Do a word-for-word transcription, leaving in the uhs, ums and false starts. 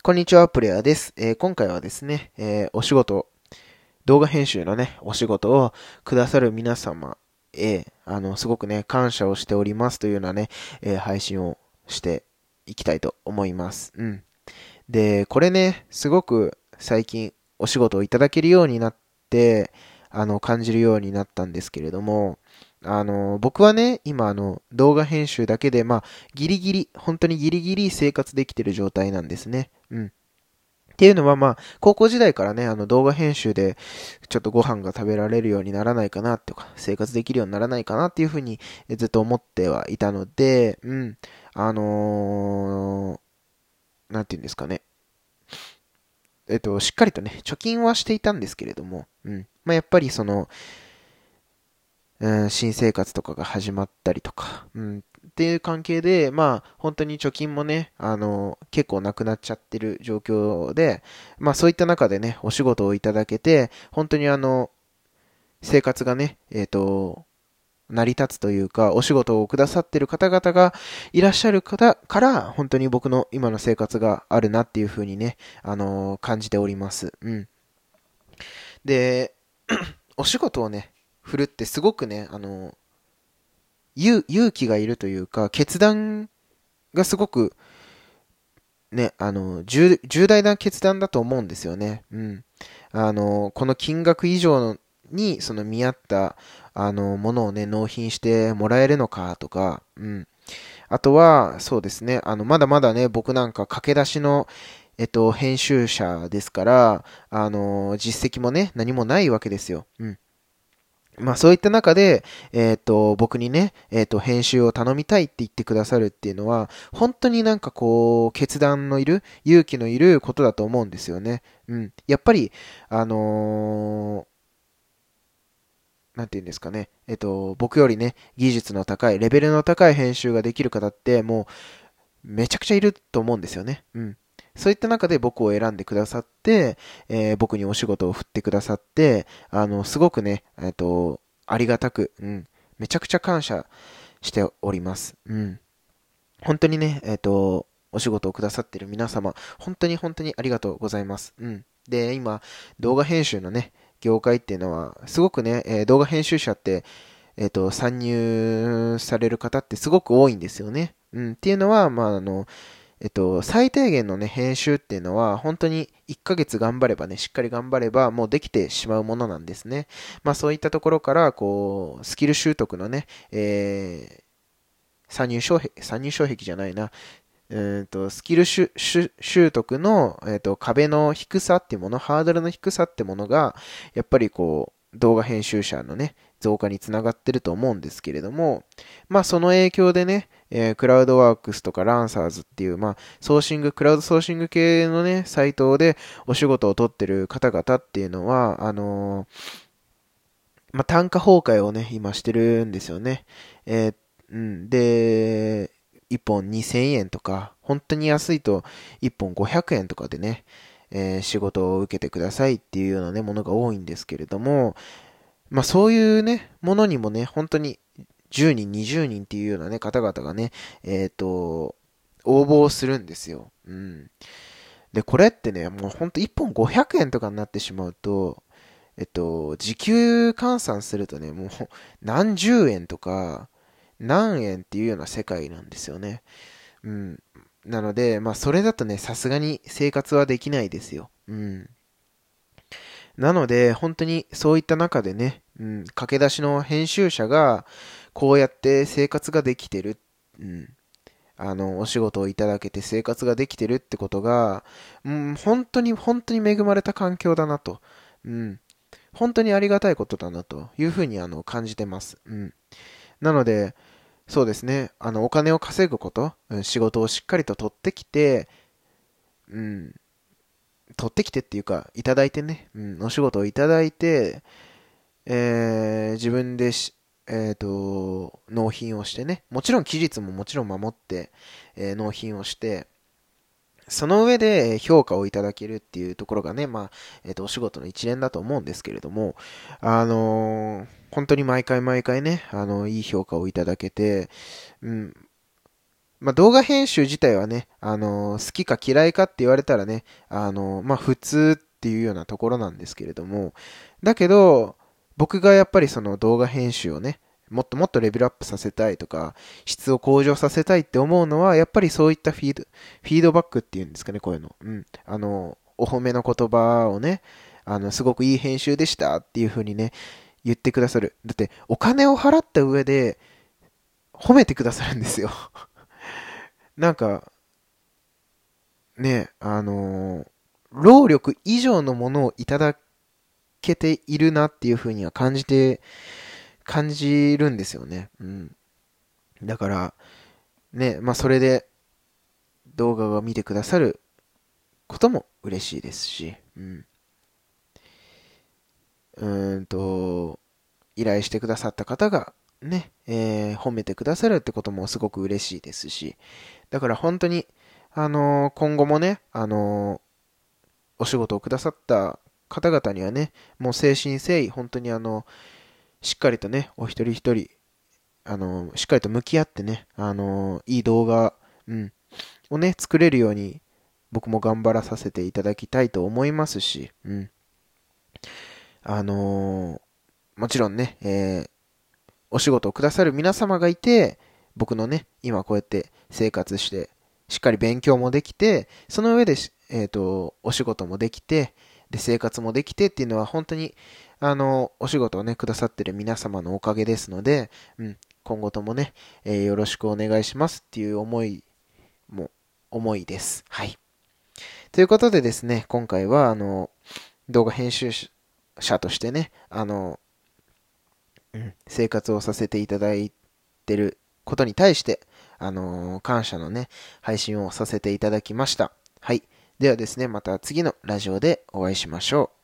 こんにちは、プレイヤーです、えー、今回はですね、えー、お仕事、動画編集のね、お仕事をくださる皆様へ、あの、すごくね、感謝をしておりますというようなね、えー、配信をしていきたいと思います。うん。で、これね、すごく最近お仕事をいただけるようになって、あの、感じるようになったんですけれども、あの、僕はね、今あの、動画編集だけで、まあ、ギリギリ、本当にギリギリ生活できてる状態なんですね。うん。っていうのは、まあ、高校時代からね、あの、動画編集で、ちょっとご飯が食べられるようにならないかな、とか、生活できるようにならないかな、っていうふうに、ずっと思ってはいたので、うん。あのー、なんて言うんですかね。えっと、しっかりとね、貯金はしていたんですけれども、うん。まあ、やっぱりその、うん、新生活とかが始まったりとか、うん、っていう関係で、まあ、本当に貯金もね、あの、結構なくなっちゃってる状況で、まあ、そういった中でね、お仕事をいただけて、本当にあの、生活がね、えっと、成り立つというか、お仕事をくださってる方々がいらっしゃる方から、本当に僕の今の生活があるなっていう風にね、あの、感じております。うん。で、お仕事をね、振るってすごくね、あの、勇気がいるというか、決断がすごく、ね、あの、重、重大な決断だと思うんですよね。うん。あの、この金額以上に、その見合った、あの、ものをね、納品してもらえるのかとか、うん。あとは、そうですね、あの、まだまだね、僕なんか駆け出しの、えっと、編集者ですから、あの、実績もね、何もないわけですよ。うん。まあそういった中で、えっと、僕にね、えっと、編集を頼みたいって言ってくださるっていうのは、本当になんかこう、決断のいる、勇気のいることだと思うんですよね。うん。やっぱり、あのー、なんて言うんですかね。えっと、僕よりね、技術の高い、レベルの高い編集ができる方って、もう、めちゃくちゃいると思うんですよね。うん。そういった中で僕を選んでくださって、えー、僕にお仕事を振ってくださって、あの、すごくね、えっと、ありがたく、うん、めちゃくちゃ感謝しております。うん。本当にね、えっと、お仕事をくださっている皆様、本当に本当にありがとうございます。うん。で、今、動画編集のね、業界っていうのは、すごくね、えー、動画編集者って、えっと、参入される方ってすごく多いんですよね。うん。っていうのは、まあ、あの、えっと、最低限のね、編集っていうのは、本当にいっかげつ頑張ればね、しっかり頑張れば、もうできてしまうものなんですね。まあそういったところから、こう、スキル習得のね、えー、参入障壁、参入障壁じゃないな、えーと、スキル習得の、えーと、壁の低さっていうもの、ハードルの低さってものが、やっぱりこう、動画編集者のね、増加につながってると思うんですけれども、まあその影響でね、えー、クラウドワークスとかランサーズっていう、まあソーシング、クラウドソーシング系のね、サイトでお仕事を取ってる方々っていうのは、あのー、まあ単価崩壊をね、今してるんですよね。えー、うん、で、いっぽんにせんえんとか、本当に安いといっぽんごひゃくえんとかでね、えー、仕事を受けてくださいっていうようなね、ものが多いんですけれども、まあそういうね、ものにもね、本当にじゅうにん、にじゅうにんっていうようなね、方々がね、えっと、応募するんですよ。うん。で、これってね、もう本当いっぽんごひゃくえんとかになってしまうと、えっと、時給換算するとね、もう何十円とか、何円っていうような世界なんですよね。うん。なので、まあそれだとね、さすがに生活はできないですよ。うん。なので、本当にそういった中でね、うん、駆け出しの編集者が、こうやって生活ができてる、うん、あの、お仕事をいただけて生活ができてるってことが、うん、本当に、本当に恵まれた環境だなと、うん、本当にありがたいことだなというふうにあの感じてます。うん、なので、そうですね、あの、お金を稼ぐこと、うん、仕事をしっかりと取ってきて、うん、取ってきてっていうか、いただいてね、うん、お仕事をいただいて、えー、自分でし、えーと、納品をしてね、もちろん期日ももちろん守って、えー、納品をして、その上で評価をいただけるっていうところがね、まあ、えーと、お仕事の一連だと思うんですけれども、あのー、本当に毎回毎回ね、あの、いい評価をいただけて、うん、まあ、動画編集自体はね、あのー、好きか嫌いかって言われたらね、あのー、まあ、普通っていうようなところなんですけれども、だけど僕がやっぱりその動画編集をね、もっともっとレベルアップさせたいとか、質を向上させたいって思うのは、やっぱりそういったフィード、フィードバックっていうんですかね、こういうの。うん。あの、お褒めの言葉をね、あの、すごくいい編集でしたっていう風にね、言ってくださる。だって、お金を払った上で、褒めてくださるんですよ。なんか、ね、あの、労力以上のものをいただけているなっていう風には感じて、感じるんですよね。うん。だから、ね、まあそれで動画を見てくださることも嬉しいですし、うん。うーんと、依頼してくださった方がね、えー、褒めてくださるってこともすごく嬉しいですし、だから本当に、あのー、今後もね、あのー、お仕事をくださった方々にはね、もう誠心誠意、本当にあの、しっかりとね、お一人一人、あのー、しっかりと向き合ってね、あのー、いい動画、うん、をね、作れるように、僕も頑張らさせていただきたいと思いますし、うん。あのー、もちろんね、えー、お仕事をくださる皆様がいて、僕のね、今こうやって生活して、しっかり勉強もできて、その上で、えっと、お仕事もできて、で、生活もできてっていうのは本当に、あの、お仕事をね、くださってる皆様のおかげですので、うん、今後ともね、えー、よろしくお願いしますっていう思いも、思いです。はい。ということでですね、今回は、あの、動画編集者としてね、あの、うん、生活をさせていただいてることに対して、あの、感謝のね、配信をさせていただきました。はい。ではですね、また次のラジオでお会いしましょう。